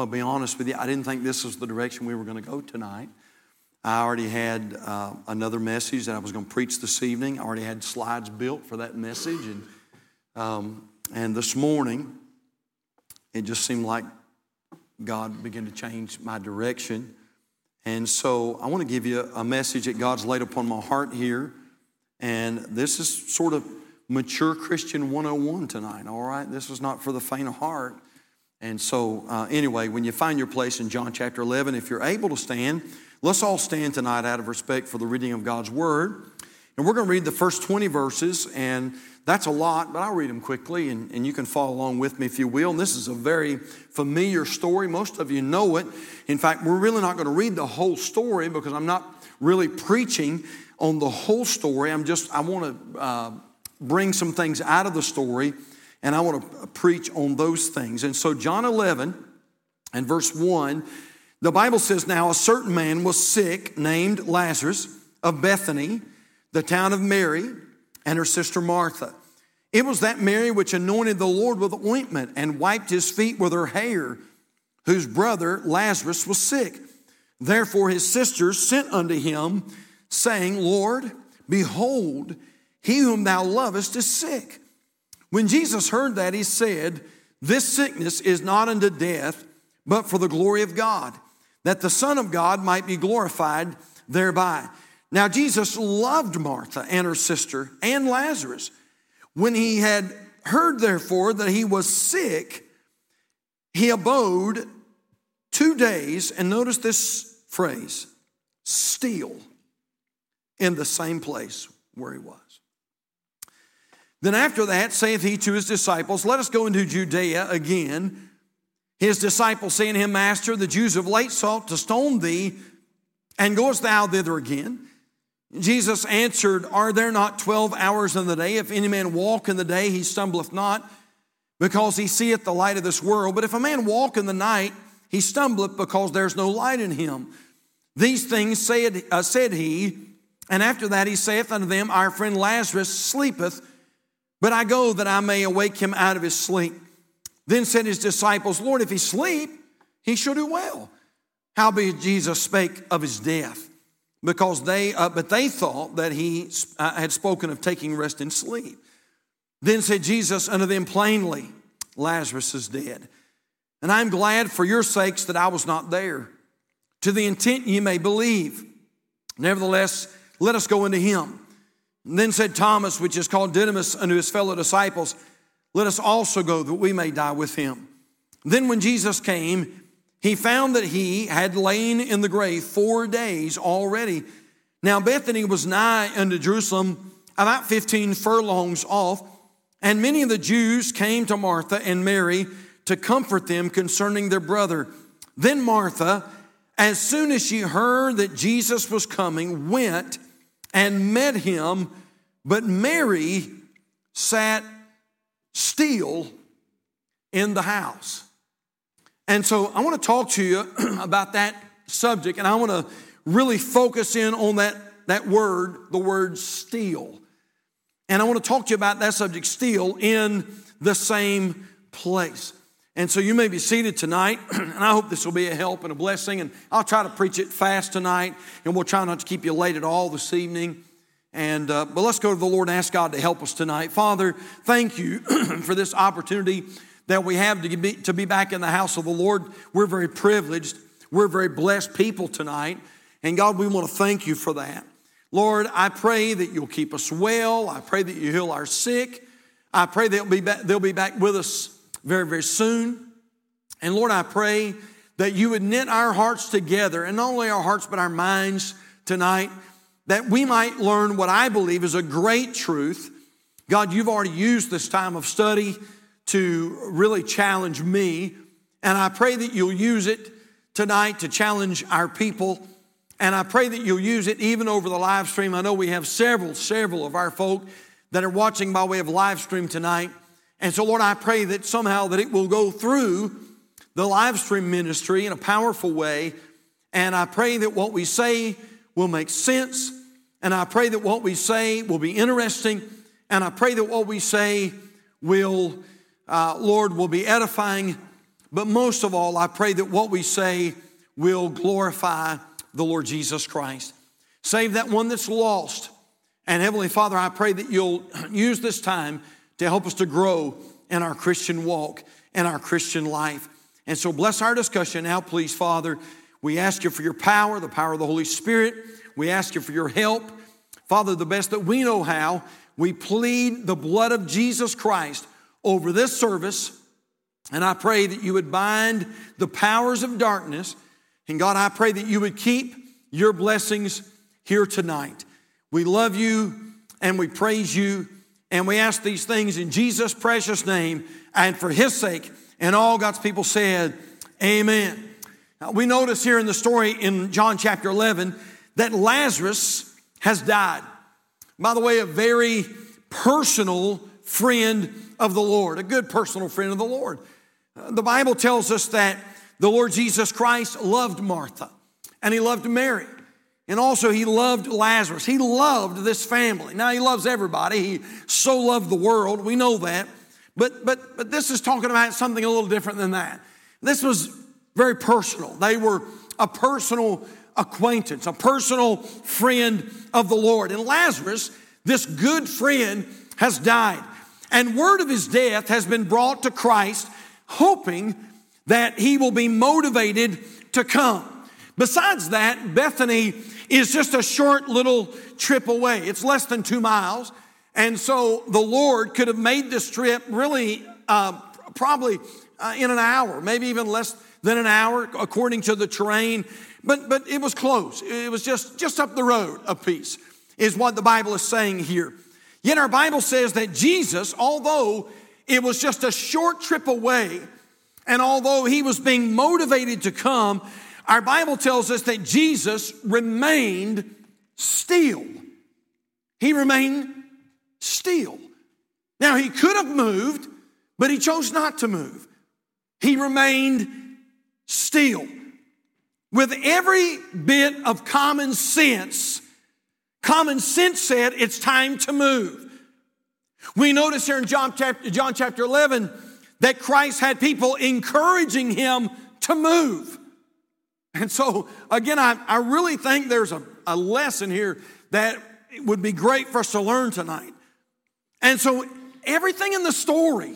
I'm going to be honest with you, I didn't think this was the direction we were going to go tonight. I already had another message that I was going to preach this evening. I already had slides built for that message. And this morning, it just seemed like God began to change my direction. And so I want to give you a message that God's laid upon my heart here. And this is sort of mature Christian 101 tonight, all right? This is not for the faint of heart. And so anyway, when you find your place in John chapter 11, if you're able to stand, let's all stand tonight out of respect for the reading of God's word. And we're going to read the first 20 verses, and that's a lot, but I'll read them quickly, and you can follow along with me if you will. And this is a very familiar story. Most of you know it. In fact, we're really not going to read the whole story because I'm not really preaching on the whole story. I want to bring some things out of the story. And I want to preach on those things. And so John 11 and verse 1, the Bible says, "Now a certain man was sick named Lazarus of Bethany, the town of Mary, and her sister Martha. It was that Mary which anointed the Lord with ointment and wiped his feet with her hair, whose brother Lazarus was sick. Therefore his sisters sent unto him, saying, Lord, behold, he whom thou lovest is sick. When Jesus heard that, he said, This sickness is not unto death, but for the glory of God, that the Son of God might be glorified thereby. Now Jesus loved Martha and her sister and Lazarus. When he had heard, therefore, that he was sick, he abode 2 days," and notice this phrase, "still in the same place where he was. Then after that saith he to his disciples, Let us go into Judea again. His disciples saying to him, Master, the Jews of late sought to stone thee, and goest thou thither again? Jesus answered, Are there not 12 hours in the day? If any man walk in the day, he stumbleth not, because he seeth the light of this world. But if a man walk in the night, he stumbleth, because there's no light in him. These things said he, and after that he saith unto them, Our friend Lazarus sleepeth, but I go that I may awake him out of his sleep. Then said his disciples, Lord, if he sleep, he shall do well. Howbeit Jesus spake of his death, because they thought that he had spoken of taking rest in sleep. Then said Jesus unto them plainly, Lazarus is dead. And I am glad for your sakes that I was not there, to the intent ye may believe. Nevertheless, let us go into him. And then said Thomas, which is called Didymus, unto his fellow disciples, Let us also go that we may die with him. Then when Jesus came, he found that he had lain in the grave 4 days already. Now Bethany was nigh unto Jerusalem, about 15 furlongs off. And many of the Jews came to Martha and Mary to comfort them concerning their brother. Then Martha, as soon as she heard that Jesus was coming, went and met him, but Mary sat still in the house." And so I want to talk to you about that subject, and I want to really focus in on that word, the word still. And I want to talk to you about that subject, still in the same place. And so you may be seated tonight, and I hope this will be a help and a blessing. And I'll try to preach it fast tonight, and we'll try not to keep you late at all this evening. And but let's go to the Lord and ask God to help us tonight. Father, thank you for this opportunity that we have to be back in the house of the Lord. We're very privileged. We're very blessed people tonight. And God, we want to thank you for that. Lord, I pray that you'll keep us well. I pray that you heal our sick. I pray they'll be back with us very, very soon. And Lord, I pray that you would knit our hearts together, and not only our hearts, but our minds tonight, that we might learn what I believe is a great truth. God, you've already used this time of study to really challenge me, and I pray that you'll use it tonight to challenge our people, and I pray that you'll use it even over the live stream. I know we have several of our folk that are watching by way of live stream tonight. And so, Lord, I pray that somehow that it will go through the live stream ministry in a powerful way. And I pray that what we say will make sense. And I pray that what we say will be interesting. And I pray that what we say will, Lord, will be edifying. But most of all, I pray that what we say will glorify the Lord Jesus Christ. Save that one that's lost. And Heavenly Father, I pray that you'll use this time to help us to grow in our Christian walk and our Christian life. And so bless our discussion now, please, Father. We ask you for your power, the power of the Holy Spirit. We ask you for your help. Father, the best that we know how, we plead the blood of Jesus Christ over this service. And I pray that you would bind the powers of darkness. And God, I pray that you would keep your blessings here tonight. We love you and we praise you. And we ask these things in Jesus' precious name and for his sake. And all God's people said, amen. Now, we notice here in the story in John chapter 11 that Lazarus has died. By the way, a very personal friend of the Lord, a good personal friend of the Lord. The Bible tells us that the Lord Jesus Christ loved Martha and he loved Mary. And also he loved Lazarus. He loved this family. Now he loves everybody. He so loved the world. We know that. But this is talking about something a little different than that. This was very personal. They were a personal acquaintance, a personal friend of the Lord. And Lazarus, this good friend, has died. And word of his death has been brought to Christ, hoping that he will be motivated to come. Besides that, Bethany is just a short little trip away. It's less than 2 miles. And so the Lord could have made this trip really probably in an hour, maybe even less than an hour according to the terrain. But it was close. It was just up the road a piece is what the Bible is saying here. Yet our Bible says that Jesus, although it was just a short trip away, and although he was being motivated to come, our Bible tells us that Jesus remained still. He remained still. Now, he could have moved, but he chose not to move. He remained still. With every bit of common sense said it's time to move. We notice here in John chapter 11 that Christ had people encouraging him to move. And so, again, I really think there's a lesson here that would be great for us to learn tonight. And so everything in the story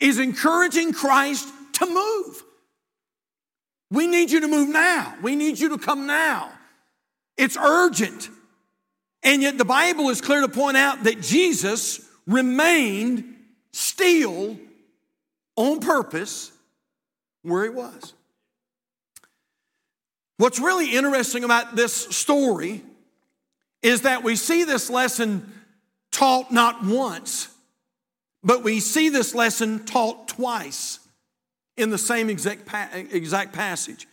is encouraging Christ to move. We need you to move now. We need you to come now. It's urgent. And yet the Bible is clear to point out that Jesus remained still on purpose where he was. What's really interesting about this story is that we see this lesson taught not once, but we see this lesson taught twice in the same exact passage.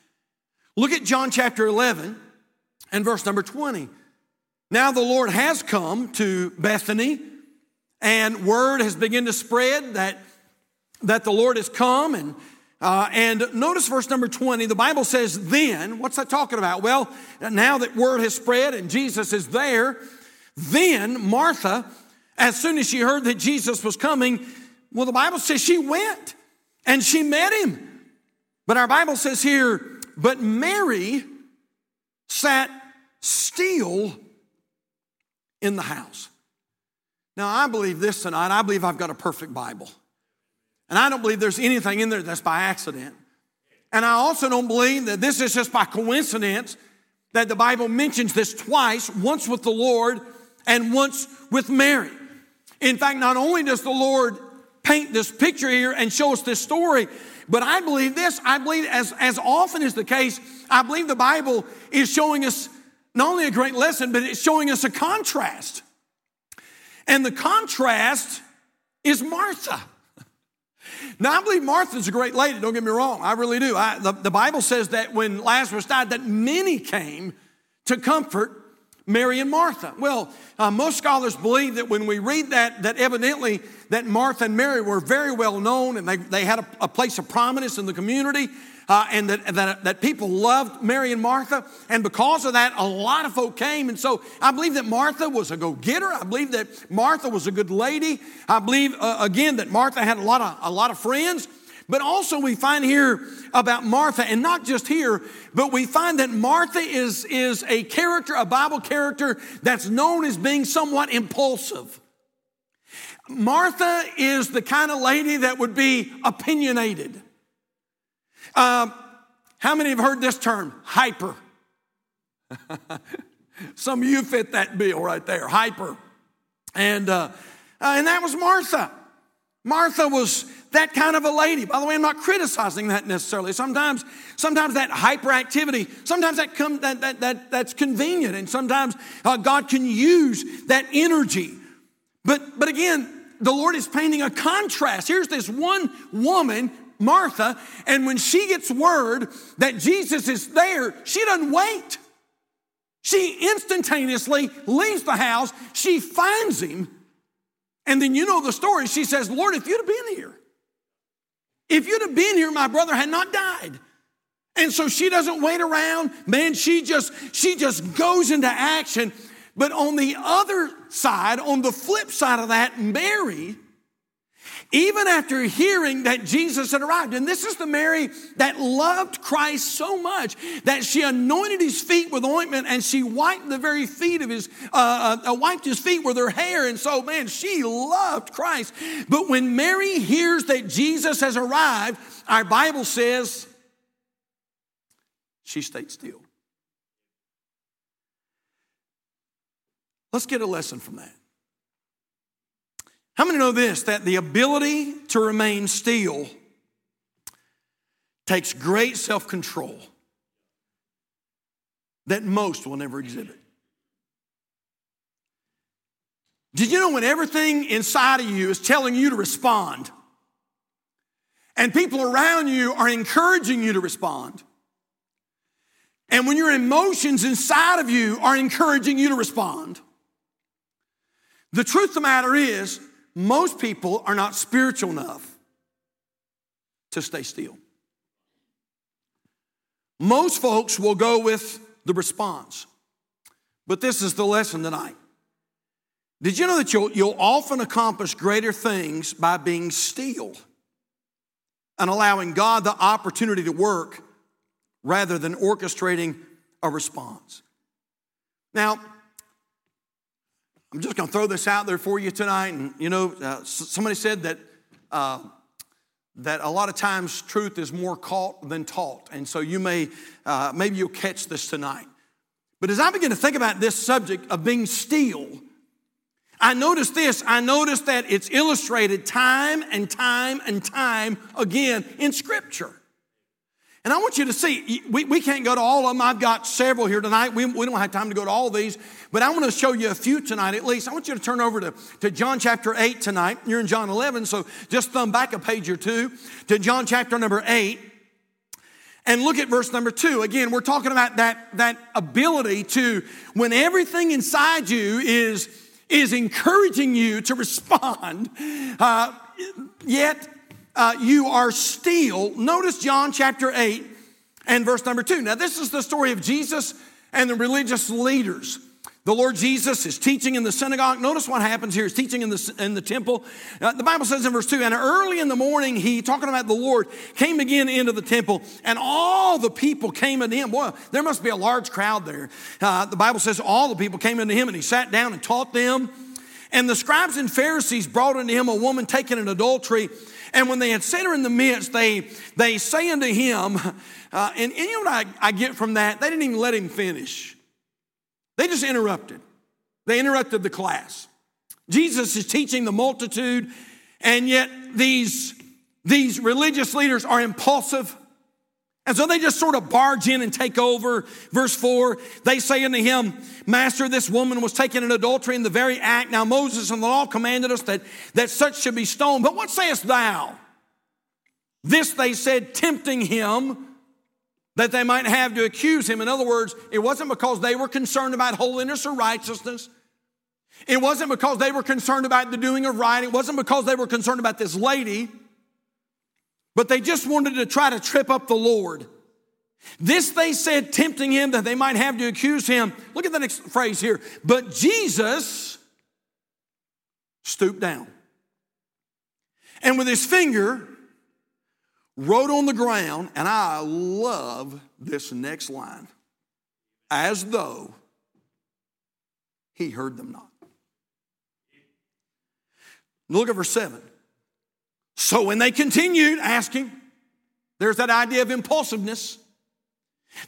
Look at John chapter 11 and verse number 20. Now the Lord has come to Bethany, and word has begun to spread that the Lord has come. And notice verse number 20, the Bible says then, what's that talking about? Well, now that word has spread and Jesus is there, then Martha, as soon as she heard that Jesus was coming, well, the Bible says she went and she met him. But our Bible says here, but Mary sat still in the house. Now, I believe this tonight. I believe I've got a perfect Bible. And I don't believe there's anything in there that's by accident. And I also don't believe that this is just by coincidence that the Bible mentions this twice, once with the Lord and once with Mary. In fact, not only does the Lord paint this picture here and show us this story, but I believe this. I believe as often is the case, I believe the Bible is showing us not only a great lesson, but it's showing us a contrast. And the contrast is Martha. Now, I believe Martha's a great lady. Don't get me wrong. I really do. The Bible says that when Lazarus died, that many came to comfort Mary and Martha. Well, most scholars believe that when we read that evidently that Martha and Mary were very well known and they had a place of prominence in the community and that people loved Mary and Martha. And because of that, a lot of folk came. And so I believe that Martha was a go-getter. I believe that Martha was a good lady. I believe, again, that Martha had a lot of friends. But also we find here about Martha, and not just here, but we find that Martha is a character, a Bible character that's known as being somewhat impulsive. Martha is the kind of lady that would be opinionated. How many have heard this term? Hyper. Some of you fit that bill right there, hyper. And that was Martha. Martha was that kind of a lady. By the way, I'm not criticizing that necessarily. Sometimes that hyperactivity, sometimes that that's convenient, and sometimes God can use that energy. But again, the Lord is painting a contrast. Here's this one woman, Martha, and when she gets word that Jesus is there, she doesn't wait. She instantaneously leaves the house. She finds him. And then you know the story. She says, Lord, if you'd have been here, my brother had not died. And so she doesn't wait around. Man, she just goes into action. But on the other side, on the flip side of that, Mary, even after hearing that Jesus had arrived, and this is the Mary that loved Christ so much that she anointed his feet with ointment and she wiped the very feet of wiped his feet with her hair. And so, man, she loved Christ. But when Mary hears that Jesus has arrived, our Bible says she stayed still. Let's get a lesson from that. How many know this, that the ability to remain still takes great self-control that most will never exhibit? Did you know when everything inside of you is telling you to respond and people around you are encouraging you to respond, and when your emotions inside of you are encouraging you to respond, the truth of the matter is, most people are not spiritual enough to stay still. Most folks will go with the response. But this is the lesson tonight. Did you know that you'll often accomplish greater things by being still and allowing God the opportunity to work rather than orchestrating a response? Now, I'm just going to throw this out there for you tonight. And you know, somebody said that a lot of times truth is more caught than taught. And so you maybe you'll catch this tonight. But as I begin to think about this subject of being still, I noticed that it's illustrated time and time and time again in Scripture. And I want you to see, we can't go to all of them. I've got several here tonight. We don't have time to go to all these, but I want to show you a few tonight at least. I want you to turn over to John chapter 8 tonight. You're in John 11, so just thumb back a page or two to John chapter number 8 and look at verse number 2. Again, we're talking about that ability to, when everything inside you is encouraging you to respond, yet... you are still. Notice John chapter 8 and verse number 2. Now, this is the story of Jesus and the religious leaders. The Lord Jesus is teaching in the synagogue. Notice what happens here. He's teaching in the temple. The Bible says in verse 2, and early in the morning, he, talking about the Lord, came again into the temple, and all the people came unto him. Boy, there must be a large crowd there. The Bible says all the people came unto him, and he sat down and taught them. And the scribes and Pharisees brought unto him a woman taken in adultery. And when they had set her in the midst, they say unto him, and you know what I get from that? They didn't even let him finish. They just interrupted. They interrupted the class. Jesus is teaching the multitude, and yet these religious leaders are impulsive. And so they just sort of barge in and take over. Verse 4, they say unto him, Master, this woman was taken in adultery in the very act. Now Moses and the law commanded us that such should be stoned. But what sayest thou? This they said, tempting him, that they might have to accuse him. In other words, it wasn't because they were concerned about holiness or righteousness. It wasn't because they were concerned about the doing of right. It wasn't because they were concerned about this lady. But they just wanted to try to trip up the Lord. This they said, tempting him that they might have to accuse him. Look at the next phrase here. But Jesus stooped down and with his finger wrote on the ground, and I love this next line, as though he heard them not. Look at verse 7. So when they continued asking, there's that idea of impulsiveness.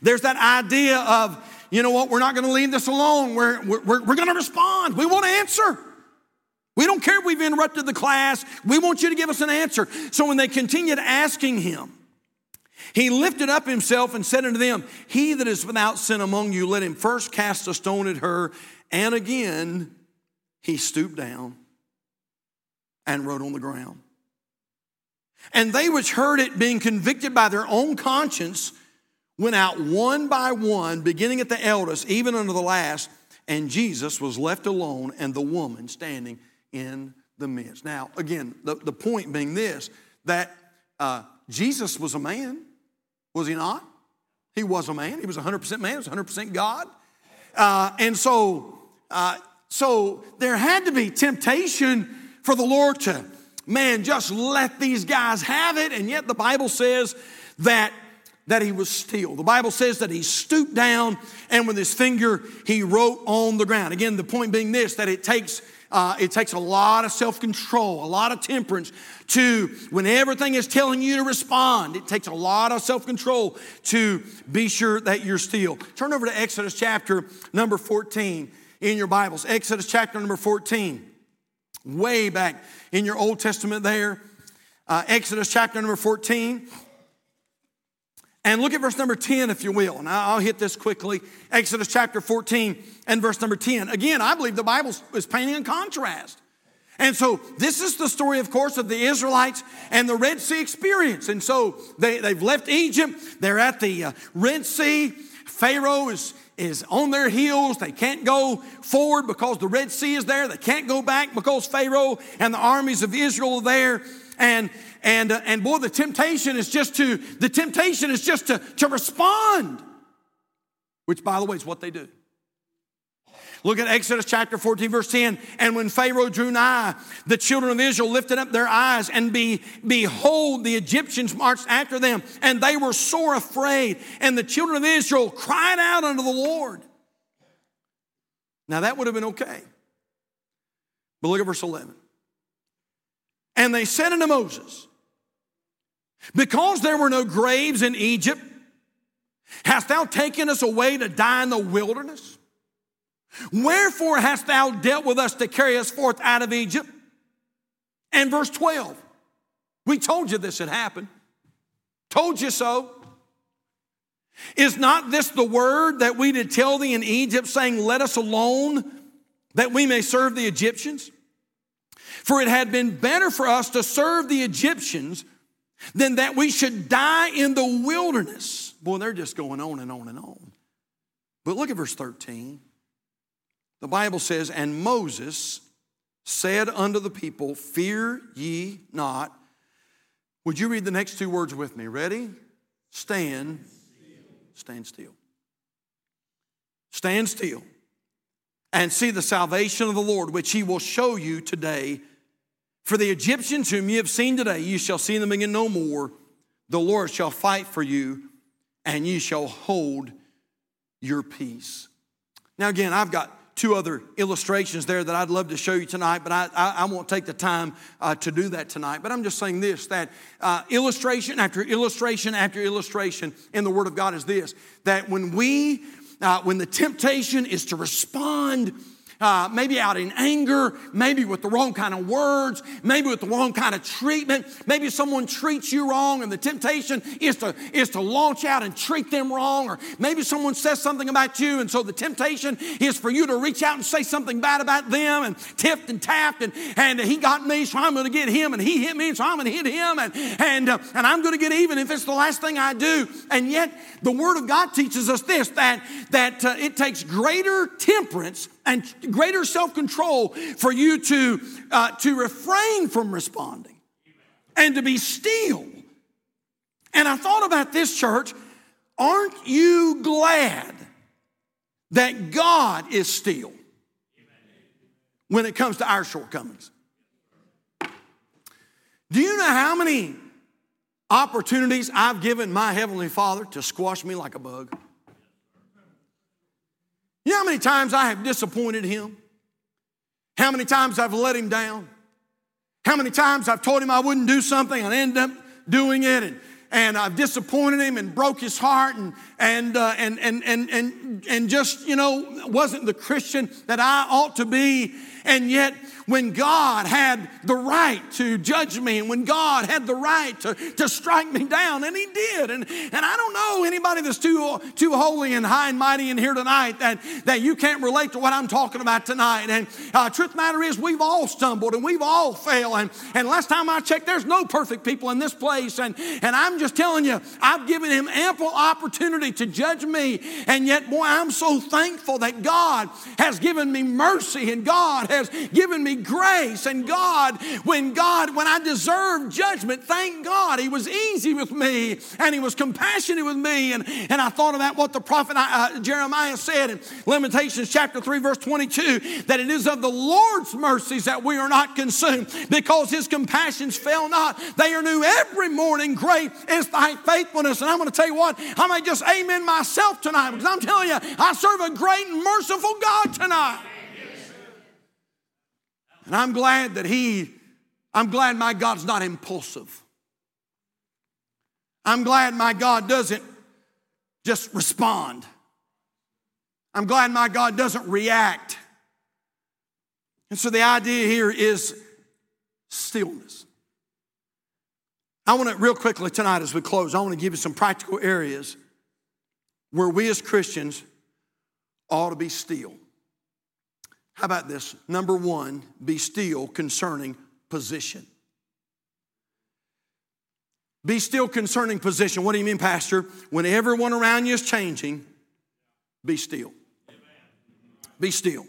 There's that idea of, you know what, we're not going to leave this alone. We're going to respond. We want to answer. We don't care if we've interrupted the class. We want you to give us an answer. So when they continued asking him, he lifted up himself and said unto them, he that is without sin among you, let him first cast a stone at her. And again, he stooped down and wrote on the ground. And they which heard it, being convicted by their own conscience, went out one by one, beginning at the eldest, even unto the last. And Jesus was left alone, and the woman standing in the midst. Now, again, the point being this, that Jesus was a man, was he not? He was a man. He was 100% man. He was 100% God. So there had to be temptation for the Lord to, man, just let these guys have it. And yet the Bible says that he was still. The Bible says that he stooped down, and with his finger he wrote on the ground. Again, the point being this, that it takes a lot of self-control, a lot of temperance to, when everything is telling you to respond, it takes a lot of self-control to be sure that you're still. Turn over to Exodus chapter number 14 in your Bibles. Exodus chapter number 14, way back in your Old Testament there. Exodus chapter number 14. And look at verse number 10, if you will. And I'll hit this quickly. Exodus chapter 14 and verse number 10. Again, I believe the Bible is painting a contrast. And so this is the story, of course, of the Israelites and the Red Sea experience. And so they've left Egypt. They're at the Red Sea. Pharaoh is on their heels. They can't go forward because the Red Sea is there. They can't go back because Pharaoh and the armies of Israel are there. And boy, the temptation is just to respond, which, by the way, is what they do. Look at Exodus chapter 14, verse 10. And when Pharaoh drew nigh, the children of Israel lifted up their eyes, and behold, the Egyptians marched after them, and they were sore afraid. And the children of Israel cried out unto the Lord. Now that would have been okay. But look at verse 11. And they said unto Moses, because there were no graves in Egypt, hast thou taken us away to die in the wilderness? Wherefore hast thou dealt with us to carry us forth out of Egypt? And verse 12, we told you this had happened. Told you so. Is not this the word that we did tell thee in Egypt, saying, let us alone, that we may serve the Egyptians? For it had been better for us to serve the Egyptians than that we should die in the wilderness. Boy, they're just going on and on and on. But look at verse 13. The Bible says, and Moses said unto the people, fear ye not. Would you read the next two words with me? Ready? Stand. Stand still. Stand still. And see the salvation of the Lord, which he will show you today. For the Egyptians whom ye have seen today, ye shall see them again no more. The Lord shall fight for you, and ye shall hold your peace. Now again, I've got two other illustrations there that I'd love to show you tonight, but I won't take the time to do that tonight. But I'm just saying this, that illustration after illustration after illustration in the Word of God is this, that when the temptation is to respond, maybe out in anger, maybe with the wrong kind of words, maybe with the wrong kind of treatment. Maybe someone treats you wrong and the temptation is to launch out and treat them wrong. Or maybe someone says something about you, and so the temptation is for you to reach out and say something bad about them, and tipped and tapped, and he got me, so I'm going to get him, and he hit me, so I'm going to hit him, and I'm going to get even if it's the last thing I do. And yet the Word of God teaches us this, that it takes greater temperance and greater self-control for you to refrain from responding and to be still. And I thought about this, church. Aren't you glad that God is still when it comes to our shortcomings? Do you know how many opportunities I've given my Heavenly Father to squash me like a bug. You know how many times I have disappointed him? How many times I've let him down? How many times I've told him I wouldn't do something and I ended up doing it, and I've disappointed him and broke his heart and just, you know, wasn't the Christian that I ought to be. And yet when God had the right to judge me and when God had the right to strike me down, and he did. And I don't know anybody that's too holy and high and mighty in here tonight that you can't relate to what I'm talking about tonight. And truth of the matter is, we've all stumbled and we've all failed. And last time I checked, there's no perfect people in this place. And I'm just telling you, I've given him ample opportunity to judge me. And yet, boy, I'm so thankful that God has given me mercy and God has given me grace. And when I deserved judgment, thank God he was easy with me and he was compassionate with me. And I thought about what the prophet Jeremiah said in Lamentations chapter 3 verse 22, that it is of the Lord's mercies that we are not consumed, because his compassions fail not. They are new every morning. Great is thy faithfulness. And I'm going to tell you what, I might just amen myself tonight, because I'm telling you, I serve a great and merciful God tonight. And I'm glad my God's not impulsive. I'm glad my God doesn't just respond. I'm glad my God doesn't react. And so the idea here is stillness. I want to, real quickly tonight as we close, I want to give you some practical areas where we as Christians ought to be still. How about this? Number one, be still concerning position. Be still concerning position. What do you mean, Pastor? When everyone around you is changing, be still. Be still.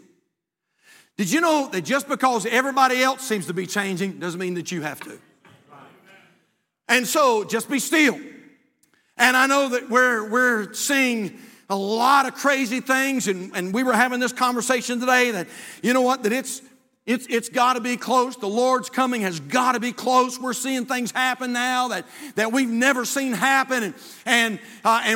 Did you know that just because everybody else seems to be changing doesn't mean that you have to? And so just be still. And I know that we're seeing a lot of crazy things, and we were having this conversation today that, you know what, that it's got to be close. The Lord's coming has got to be close. We're seeing things happen now that we've never seen happen, and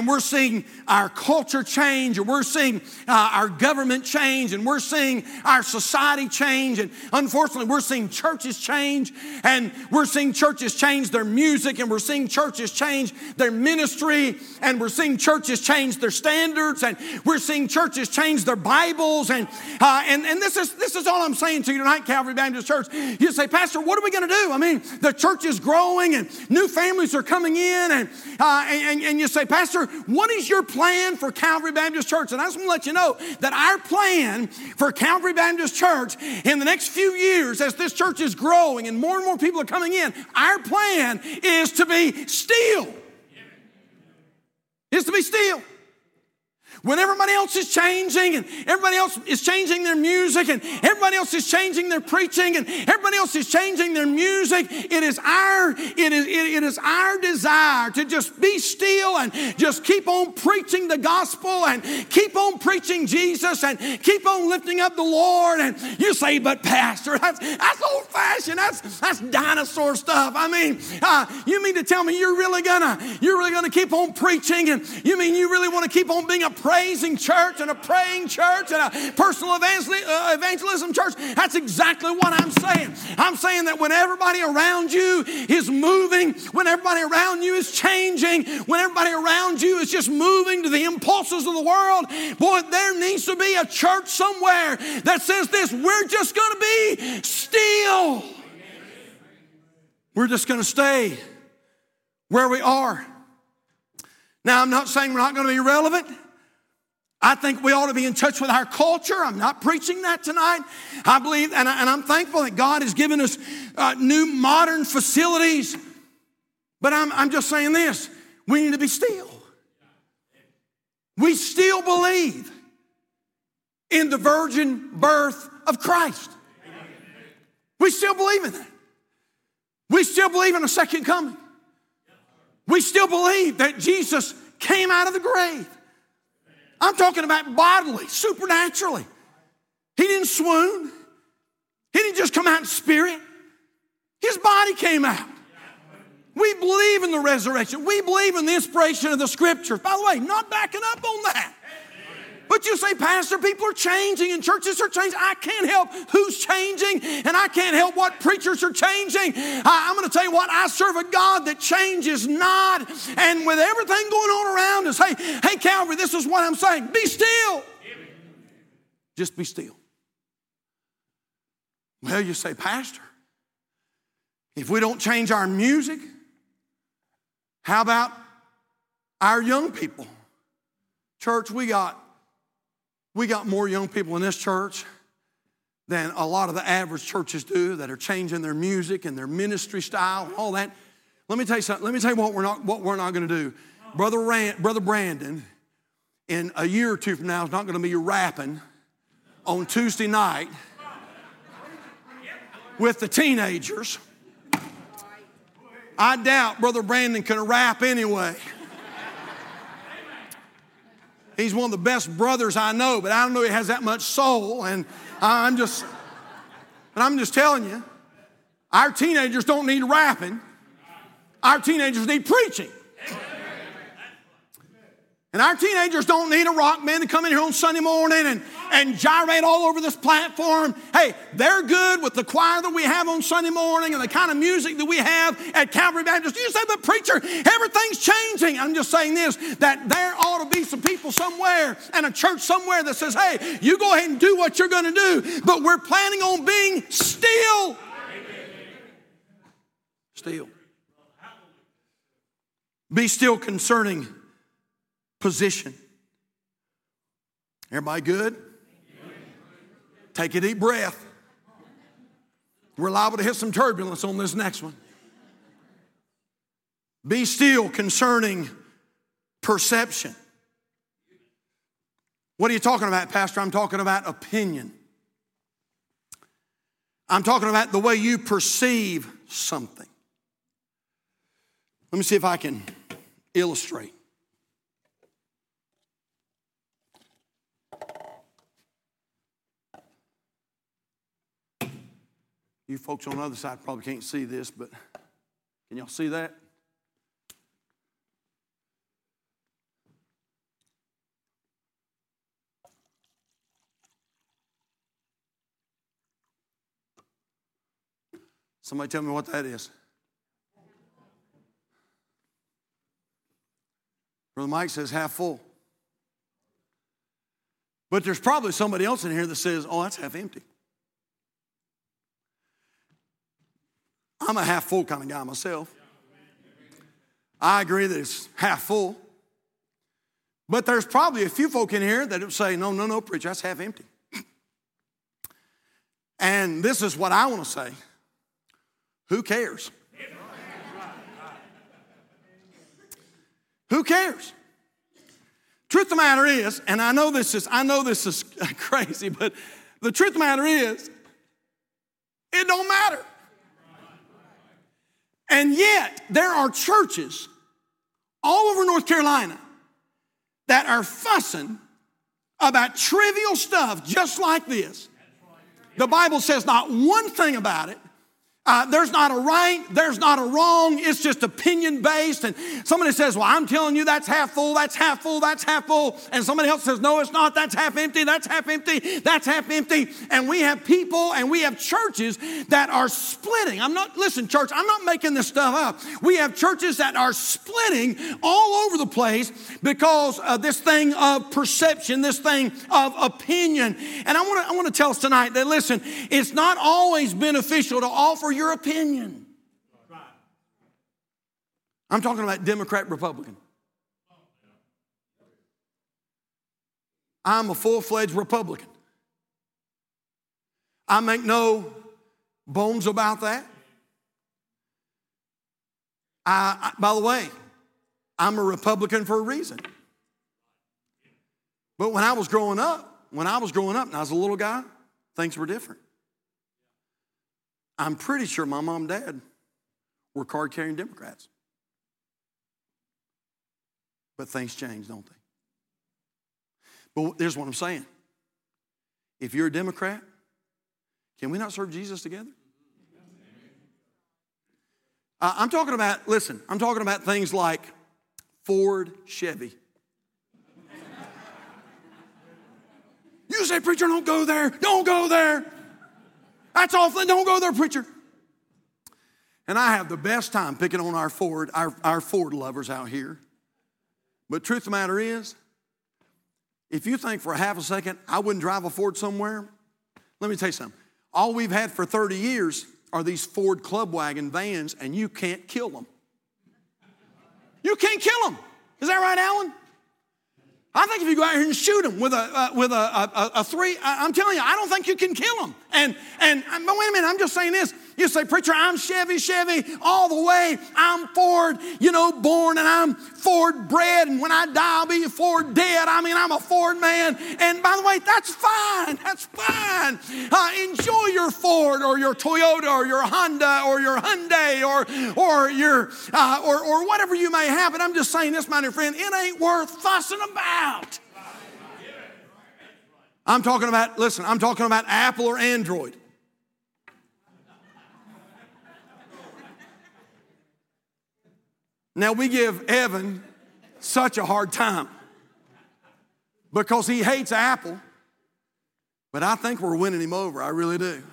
we're seeing our culture change, and we're seeing our government change, and we're seeing our society change, and unfortunately, we're seeing churches change, and we're seeing churches change their music, and we're seeing churches change their ministry, and we're seeing churches change their standards, and we're seeing churches change their Bibles, and this is all I'm saying to you tonight, Calvary Baptist Church. You say, Pastor, what are we going to do? I mean, the church is growing and new families are coming in. And you say, Pastor, what is your plan for Calvary Baptist Church? And I just want to let you know that our plan for Calvary Baptist Church in the next few years, as this church is growing and more people are coming in, our plan is to be still. Is to be still. When everybody else is changing, and everybody else is changing their music, and everybody else is changing their preaching, and everybody else is changing their music, it is our desire to just be still and just keep on preaching the gospel and keep on preaching Jesus and keep on lifting up the Lord. And you say, but Pastor, that's old-fashioned. That's dinosaur stuff. I mean, you mean to tell me you're really gonna keep on preaching, and you mean you really want to keep on being a praising church and a praying church and a personal evangelism church? That's exactly what I'm saying. I'm saying that when everybody around you is moving, when everybody around you is changing, when everybody around you is just moving to the impulses of the world, boy, there needs to be a church somewhere that says this: we're just going to be still. We're just going to stay where we are. Now, I'm not saying we're not going to be relevant. I think we ought to be in touch with our culture. I'm not preaching that tonight. I believe, and I'm thankful that God has given us new modern facilities. But I'm just saying this: we need to be still. We still believe in the virgin birth of Christ. We still believe in that. We still believe in a second coming. We still believe that Jesus came out of the grave. I'm talking about bodily, supernaturally. He didn't swoon. He didn't just come out in spirit. His body came out. We believe in the resurrection. We believe in the inspiration of the scriptures. By the way, not backing up on that. But you say, Pastor, people are changing and churches are changing. I can't help who's changing and I can't help what preachers are changing. I'm going to tell you what, I serve a God that changes not. And with everything going on around us, hey, Calvary, this is what I'm saying. Be still. Just be still. Well, you say, Pastor, if we don't change our music, how about our young people? Church, we got more young people in this church than a lot of the average churches do that are changing their music and their ministry style and all that. Let me tell you something. Let me tell you what we're not going to do. Brother Brandon, in a year or two from now, is not going to be rapping on Tuesday night with the teenagers. I doubt Brother Brandon can rap anyway. He's one of the best brothers I know, but I don't know he has that much soul. And I'm just telling you, our teenagers don't need rapping. Our teenagers need preaching. And our teenagers don't need a rock band to come in here on Sunday morning and gyrate all over this platform. Hey, they're good with the choir that we have on Sunday morning and the kind of music that we have at Calvary Baptist. You say, but preacher, everything's changing. I'm just saying this, that there ought to be some people somewhere and a church somewhere that says, hey, you go ahead and do what you're going to do, but we're planning on being still. Still. Be still concerning position. Everybody good? Take a deep breath. We're liable to hit some turbulence on this next one. Be still concerning perception. What are you talking about, Pastor? I'm talking about opinion. I'm talking about the way you perceive something. Let me see if I can illustrate. You folks on the other side probably can't see this, but can y'all see that? Somebody tell me what that is. Brother Mike says half full. But there's probably somebody else in here that says, oh, that's half empty. I'm a half full kind of guy myself. I agree that it's half full. But there's probably a few folk in here that would say, no, preacher, that's half empty. And this is what I want to say. Who cares? Who cares? Truth of the matter is, and I know this is crazy, but the truth of the matter is, it don't matter. And yet, there are churches all over North Carolina that are fussing about trivial stuff just like this. The Bible says not one thing about it. There's not a right, there's not a wrong. It's just opinion-based. And somebody says, well, I'm telling you that's half full, that's half full, that's half full. And somebody else says, no, it's not. That's half empty, that's half empty, that's half empty. And we have people and we have churches that are splitting. Listen, church, I'm not making this stuff up. We have churches that are splitting all over the place because of this thing of perception, this thing of opinion. And I want to tell us tonight that, listen, it's not always beneficial to offer your opinion. I'm talking about Democrat, Republican. I'm a full-fledged Republican. I make no bones about that. By the way, I'm a Republican for a reason. But when I was growing up and I was a little guy, things were different. I'm pretty sure my mom and dad were card-carrying Democrats. But things change, don't they? But here's what I'm saying. If you're a Democrat, can we not serve Jesus together? I'm talking about, listen, I'm talking about things like Ford, Chevy. You say, preacher, don't go there. Don't go there. That's awful. Don't go there, preacher. And I have the best time picking on our Ford, our Ford lovers out here. But truth of the matter is, if you think for a half a second I wouldn't drive a Ford somewhere, let me tell you something. All we've had for 30 years are these Ford Club Wagon vans, and you can't kill them. You can't kill them. Is that right, Alan? I think if you go out here and shoot them with a three, I'm telling you, I don't think you can kill them. And but wait a minute, I'm just saying this. You say, preacher, I'm Chevy all the way. I'm Ford, born, and I'm Ford bred. And when I die, I'll be Ford dead. I mean, I'm a Ford man. And by the way, that's fine. That's fine. Enjoy your Ford or your Toyota or your Honda or your Hyundai or whatever you may have. And I'm just saying this, my dear friend, it ain't worth fussing about. I'm talking about Apple or Android. Now, we give Evan such a hard time because he hates Apple, but I think we're winning him over. I really do.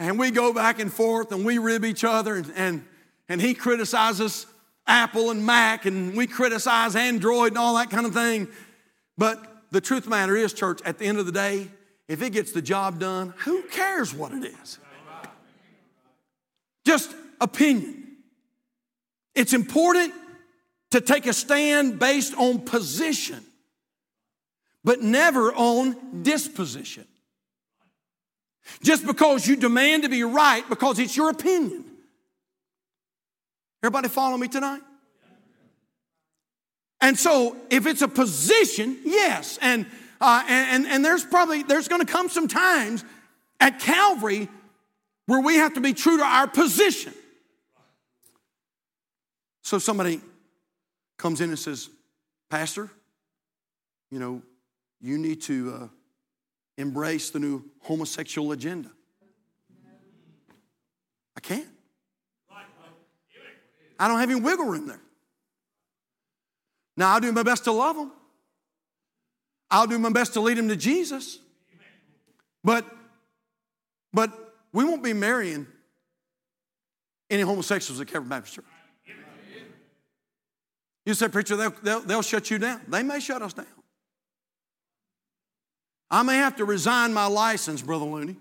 And we go back and forth, and we rib each other, and he criticizes Apple and Mac, and we criticize Android and all that kind of thing. But the truth of the matter is, church, at the end of the day, if it gets the job done, who cares what it is? Just opinion. It's important to take a stand based on position, but never on disposition. Just because you demand to be right because it's your opinion. Everybody follow me tonight? And so if it's a position, yes, and there's going to come some times at Calvary where we have to be true to our position. So somebody comes in and says, Pastor, you need to embrace the new homosexual agenda. I can't. I don't have any wiggle room there. Now, I'll do my best to love them. I'll do my best to lead them to Jesus. But we won't be marrying any homosexuals at Calvary Baptist Church. You say, preacher, they'll shut you down. They may shut us down. I may have to resign my license, Brother Looney,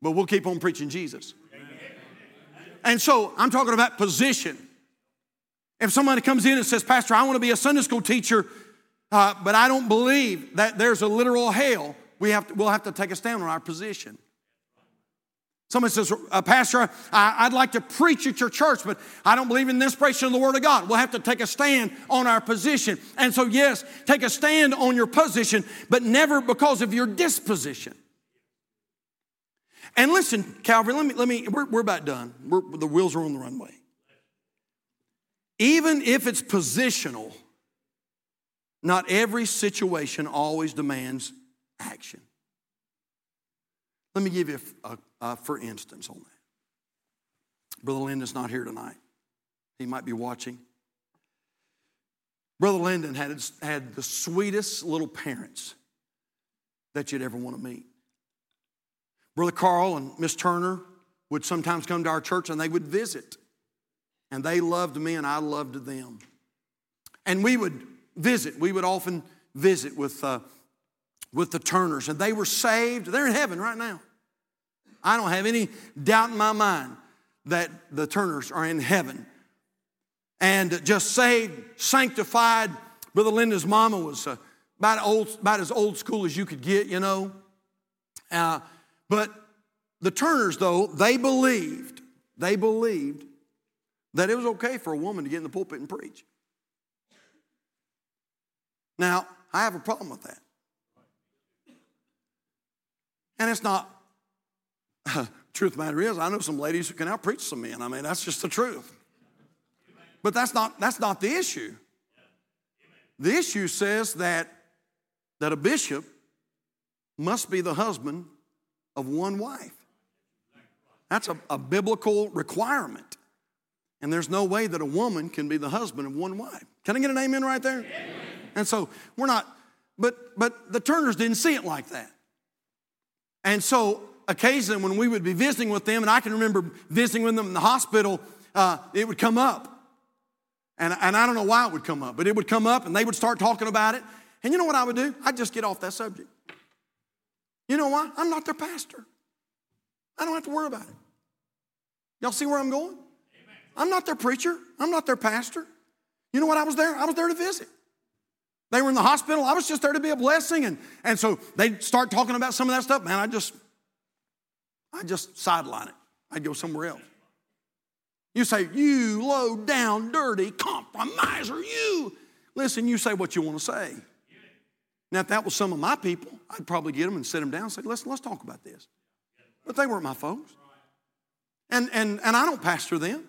but we'll keep on preaching Jesus. And so I'm talking about position. If somebody comes in and says, Pastor, I want to be a Sunday school teacher, but I don't believe that there's a literal hell, we'll have to take a stand on our position. Somebody says, Pastor, I'd like to preach at your church, but I don't believe in the inspiration of the Word of God. We'll have to take a stand on our position. And so, yes, take a stand on your position, but never because of your disposition. And listen, Calvary, we're about done. The wheels are on the runway. Even if it's positional, not every situation always demands action. Let me give you a for instance on that. Brother Lyndon's not here tonight. He might be watching. Brother Lyndon had the sweetest little parents that you'd ever want to meet. Brother Carl and Miss Turner would sometimes come to our church and they would visit. And they loved me and I loved them. And we would visit. We would often visit with the Turners, and they were saved. They're in heaven right now. I don't have any doubt in my mind that the Turners are in heaven. And just saved, sanctified. Brother Linda's mama was about as old school as you could get, But the Turners, though, they believed that it was okay for a woman to get in the pulpit and preach. Now, I have a problem with that. And it's not, truth of the matter is, I know some ladies who can out-preach some men. I mean, that's just the truth. But that's not the issue. The issue says that a bishop must be the husband of one wife. That's a biblical requirement. And there's no way that a woman can be the husband of one wife. Can I get an amen right there? Amen. And so we're not, but the Turners didn't see it like that. And so occasionally when we would be visiting with them, and I can remember visiting with them in the hospital, it would come up. And I don't know why it would come up, but it would come up and they would start talking about it. And you know what I would do? I'd just get off that subject. You know why? I'm not their pastor. I don't have to worry about it. Y'all see where I'm going? Amen. I'm not their preacher. I'm not their pastor. You know what? I was there? I was there to visit. They were in the hospital. I was just there to be a blessing. And so they'd start talking about some of that stuff. Man, I just sideline it. I'd go somewhere else. You say, you low down, dirty compromiser, you. Listen, you say what you want to say. Now, if that was some of my people, I'd probably get them and sit them down and say, let's talk about this. But they weren't my folks. And I don't pastor them.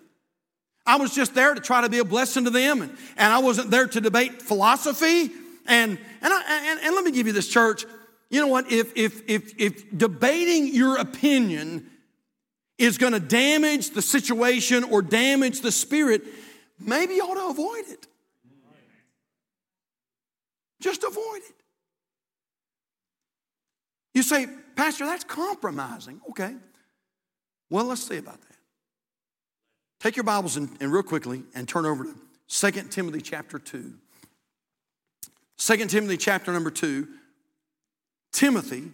I was just there to try to be a blessing to them, and I wasn't there to debate philosophy. And let me give you this, church. You know what? If debating your opinion is going to damage the situation or damage the spirit, maybe you ought to avoid it. Just avoid it. You say, Pastor, that's compromising. Okay. Well, let's see about that. Take your Bibles and real quickly and turn over to 2 Timothy chapter 2. 2 Timothy chapter number 2. Timothy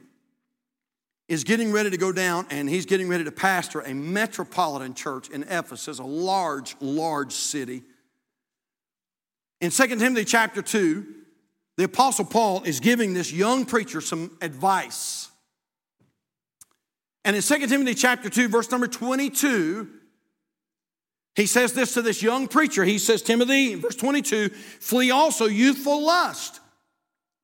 is getting ready to go down and he's getting ready to pastor a metropolitan church in Ephesus, a large, large city. In 2 Timothy chapter 2, the Apostle Paul is giving this young preacher some advice. And in 2 Timothy chapter 2, verse number 22, he says this to this young preacher. He says, Timothy, in verse 22, flee also youthful lust,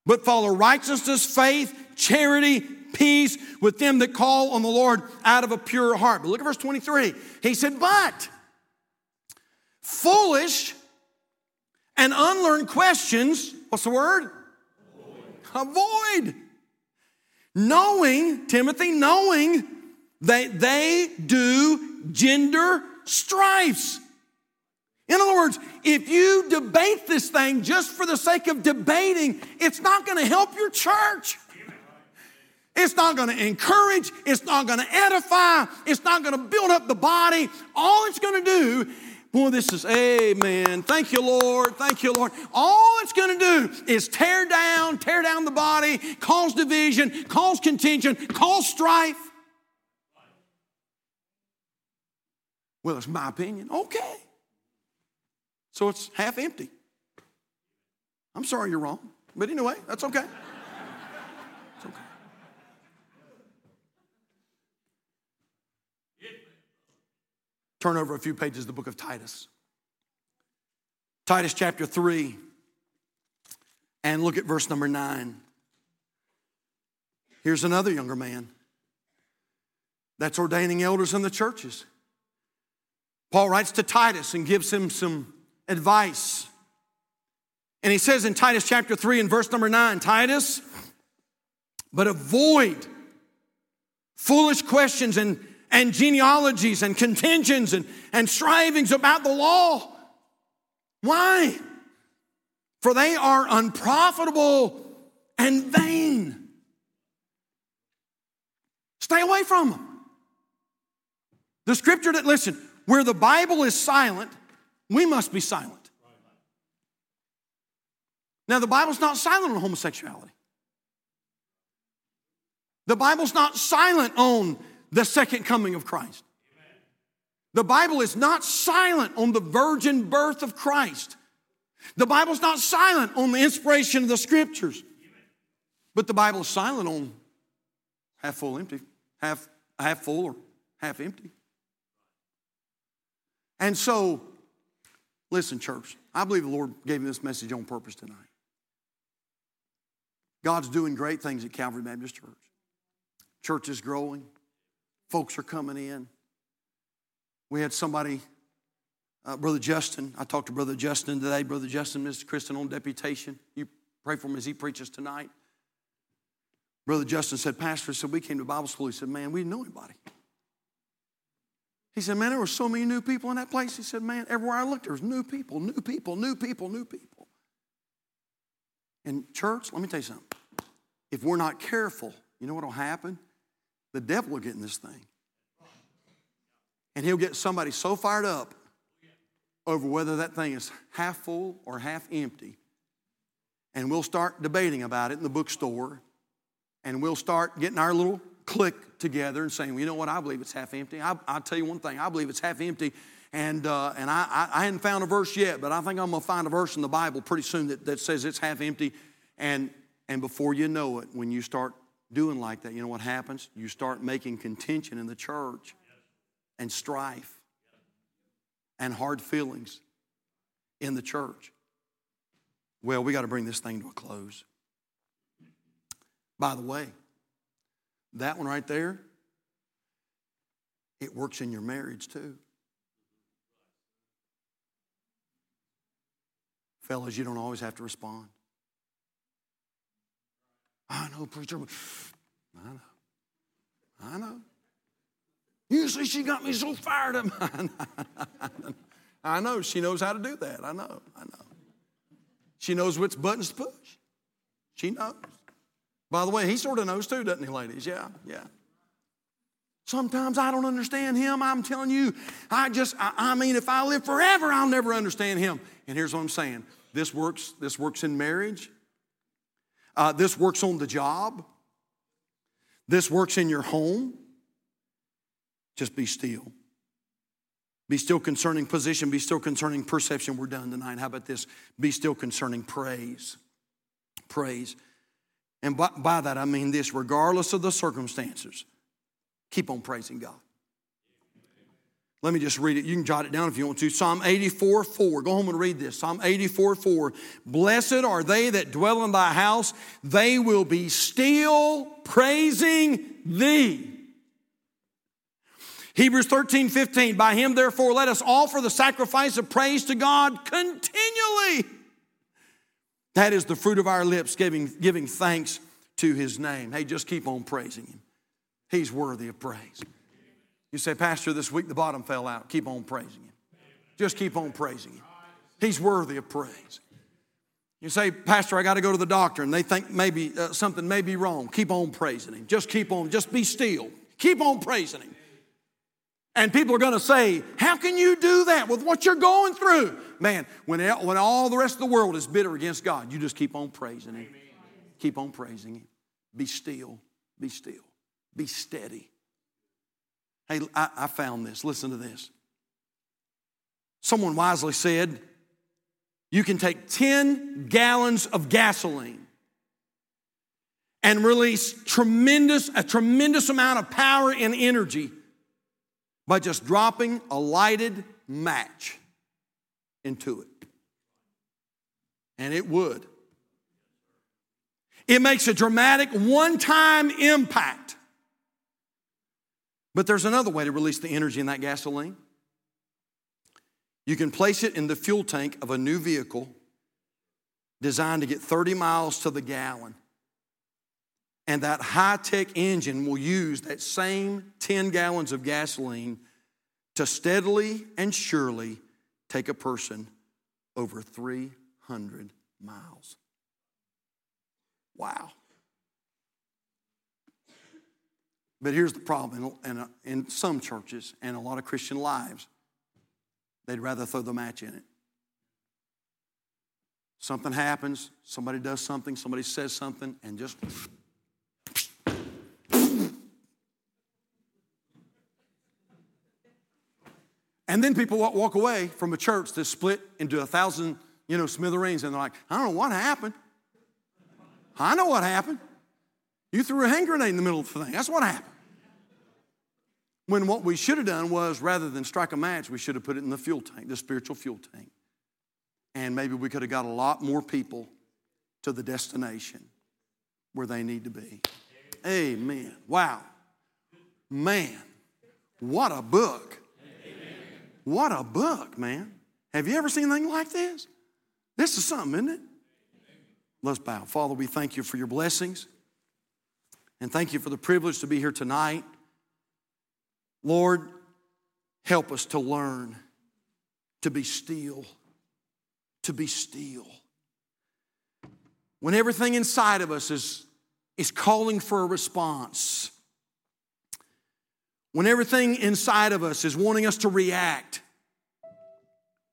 but follow righteousness, faith, charity, peace with them that call on the Lord out of a pure heart. But look at verse 23. He said, but foolish and unlearned questions, what's the word? Avoid. Knowing, Timothy, knowing that they do gender strifes. In other words, if you debate this thing just for the sake of debating, it's not going to help your church. It's not going to encourage. It's not going to edify. It's not going to build up the body. All it's going to do, boy, this is, amen. Thank you, Lord. Thank you, Lord. All it's going to do is tear down the body, cause division, cause contention, cause strife. Well, it's my opinion. Okay. So it's half empty. I'm sorry you're wrong. But anyway, that's okay. It's okay. Turn over a few pages of the book of Titus. Titus chapter 3, and look at verse number 9. Here's another younger man that's ordaining elders in the churches. Paul writes to Titus and gives him some advice. And he says in Titus chapter 3 and verse number 9, Titus, but avoid foolish questions and genealogies and contentions and strivings about the law. Why? For they are unprofitable and vain. Stay away from them. The scripture that, listen, where the Bible is silent, we must be silent. Now, the Bible's not silent on homosexuality. The Bible's not silent on the second coming of Christ. Amen. The Bible is not silent on the virgin birth of Christ. The Bible's not silent on the inspiration of the scriptures. Amen. But the Bible is silent on half full, empty, half full or half empty. And so, listen, church, I believe the Lord gave me this message on purpose tonight. God's doing great things at Calvary Baptist Church. Church is growing. Folks are coming in. We had somebody, Brother Justin. I talked to Brother Justin today. Brother Justin, Mrs. Kristen on deputation. You pray for him as he preaches tonight. Brother Justin said, Pastor, so we came to Bible school. He said, man, we didn't know anybody. He said, man, there were so many new people in that place. He said, man, everywhere I looked, there was new people, new people, new people, new people. And church, let me tell you something. If we're not careful, you know what will happen? The devil will get in this thing. And he'll get somebody so fired up over whether that thing is half full or half empty. And we'll start debating about it in the bookstore. And we'll start getting our little clique together and saying, well, you know what, I believe it's half empty. I'll tell you one thing, I believe it's half empty. And I hadn't found a verse yet, but I think I'm going to find a verse in the Bible pretty soon that says it's half empty. And before you know it, when you start doing like that, you know what happens? You start making contention in the church and strife and hard feelings in the church. Well, we got to bring this thing to a close. By the way, that one right there, it works in your marriage too. Fellas, you don't always have to respond. I know, preacher. I know. Usually she got me so fired up. I know. She knows how to do that. I know. She knows which buttons to push. She knows. By the way, he sort of knows too, doesn't he, ladies? Yeah. Sometimes I don't understand him. I'm telling you, I mean, if I live forever, I'll never understand him. And here's what I'm saying. This works in marriage. This works on the job. This works in your home. Just be still. Be still concerning position. Be still concerning perception. We're done tonight. How about this? Be still concerning praise. Praise. And by that, I mean this. Regardless of the circumstances, keep on praising God. Let me just read it. You can jot it down if you want to. Psalm 84:4. Go home and read this. Psalm 84:4. Blessed are they that dwell in thy house. They will be still praising thee. Hebrews 13:15. By him, therefore, let us offer the sacrifice of praise to God continually. That is the fruit of our lips, giving thanks to his name. Hey, just keep on praising him. He's worthy of praise. You say, Pastor, this week the bottom fell out. Keep on praising him. Just keep on praising him. He's worthy of praise. You say, Pastor, I got to go to the doctor, and they think maybe something may be wrong. Keep on praising him. Just be still. Keep on praising him. And people are going to say, how can you do that with what you're going through? Man, when all the rest of the world is bitter against God, you just keep on praising him. Keep on praising him. Be still. Be still. Be steady. Hey, I found this. Listen to this. Someone wisely said, you can take 10 gallons of gasoline and release a tremendous amount of power and energy by just dropping a lighted match into it. And it would. It makes a dramatic one-time impact. But there's another way to release the energy in that gasoline. You can place it in the fuel tank of a new vehicle designed to get 30 miles to the gallon. And that high-tech engine will use that same 10 gallons of gasoline to steadily and surely take a person over 300 miles. Wow. But here's the problem in some churches and a lot of Christian lives, they'd rather throw the match in it. Something happens, somebody does something, somebody says something, and just... And then people walk away from a church that's split into 1,000, smithereens, and they're like, I don't know what happened. I know what happened. You threw a hand grenade in the middle of the thing. That's what happened. When what we should have done was, rather than strike a match, we should have put it in the fuel tank, the spiritual fuel tank. And maybe we could have got a lot more people to the destination where they need to be. Amen. Wow. Man, what a book. What a book, man. Have you ever seen anything like this? This is something, isn't it? Let's bow. Father, we thank you for your blessings. And thank you for the privilege to be here tonight. Lord, Help us to learn to be still, to be still. When everything inside of us is calling for a response, when everything inside of us is wanting us to react,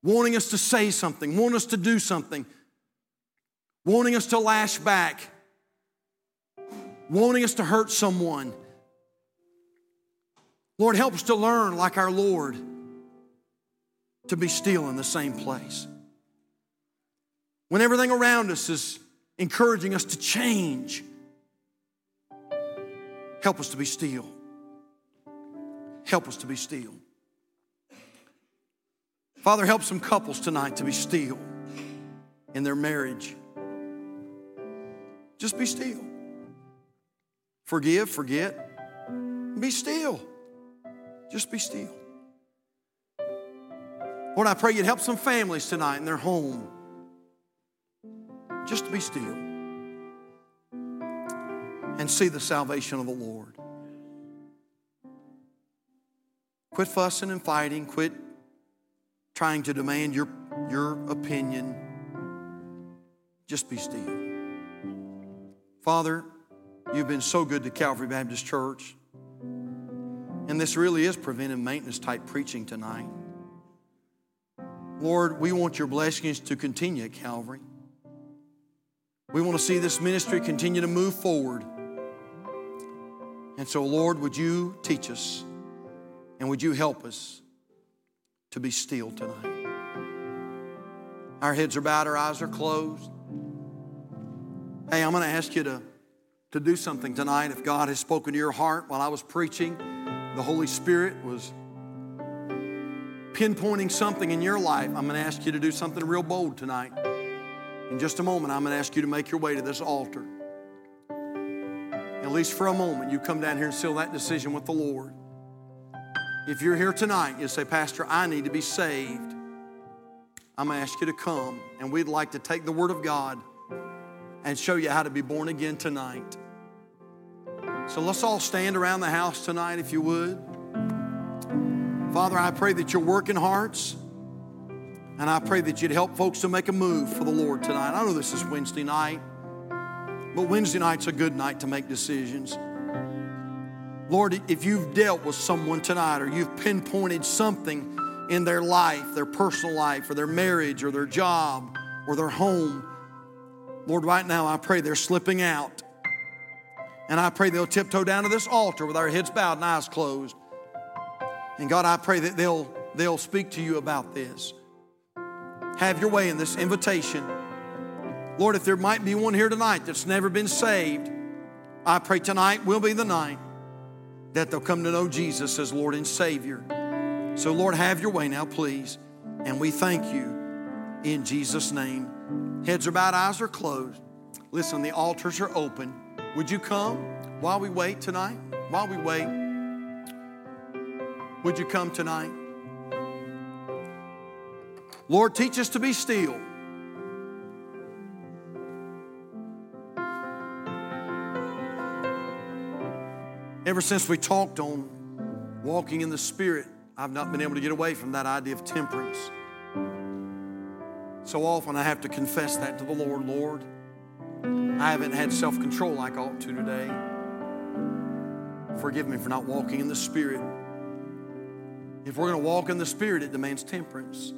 wanting us to say something, wanting us to do something, wanting us to lash back, wanting us to hurt someone, Lord, help us to learn, like our Lord, to be still in the same place. When everything around us is encouraging us to change, help us to be still. Help us to be still. Father, help some couples tonight to be still in their marriage. Just be still. Forgive, forget. Be still. Just be still. Lord, I pray you'd help some families tonight in their home. Just be still and see the salvation of the Lord. Quit fussing and fighting. Quit trying to demand your opinion. Just be still. Father, you've been so good to Calvary Baptist Church. And this really is preventive maintenance type preaching tonight. Lord, we want your blessings to continue at Calvary. We want to see this ministry continue to move forward. And so, Lord, would you teach us and would you help us to be still tonight? Our heads are bowed, our eyes are closed. Hey, I'm going to ask you to do something tonight. If God has spoken to your heart while I was preaching, the Holy Spirit was pinpointing something in your life, I'm going to ask you to do something real bold tonight. In just a moment, I'm going to ask you to make your way to this altar. At least for a moment, you come down here and seal that decision with the Lord. If you're here tonight, you say, Pastor, I need to be saved. I'm going to ask you to come, and we'd like to take the Word of God and show you how to be born again tonight. So let's all stand around the house tonight, if you would. Father, I pray that you'll work in hearts, and I pray that you'd help folks to make a move for the Lord tonight. I know this is Wednesday night, but Wednesday night's a good night to make decisions. Lord, if you've dealt with someone tonight or you've pinpointed something in their life, their personal life, or their marriage, or their job, or their home, Lord, right now I pray they're slipping out. And I pray they'll tiptoe down to this altar with our heads bowed and eyes closed. And God, I pray that they'll speak to you about this. Have your way in this invitation. Lord, if there might be one here tonight that's never been saved, I pray tonight will be the night that they'll come to know Jesus as Lord and Savior. So, Lord, have your way now, please. And we thank you in Jesus' name. Heads are bowed, eyes are closed. Listen, the altars are open. Would you come while we wait tonight? While we wait, would you come tonight? Lord, teach us to be still. Ever since we talked on walking in the Spirit, I've not been able to get away from that idea of temperance. So often I have to confess that to the Lord. Lord, I haven't had self-control like I ought to today. Forgive me for not walking in the Spirit. If we're going to walk in the Spirit, it demands temperance,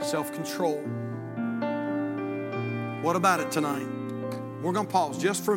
self-control. What about it tonight? We're going to pause just for a minute.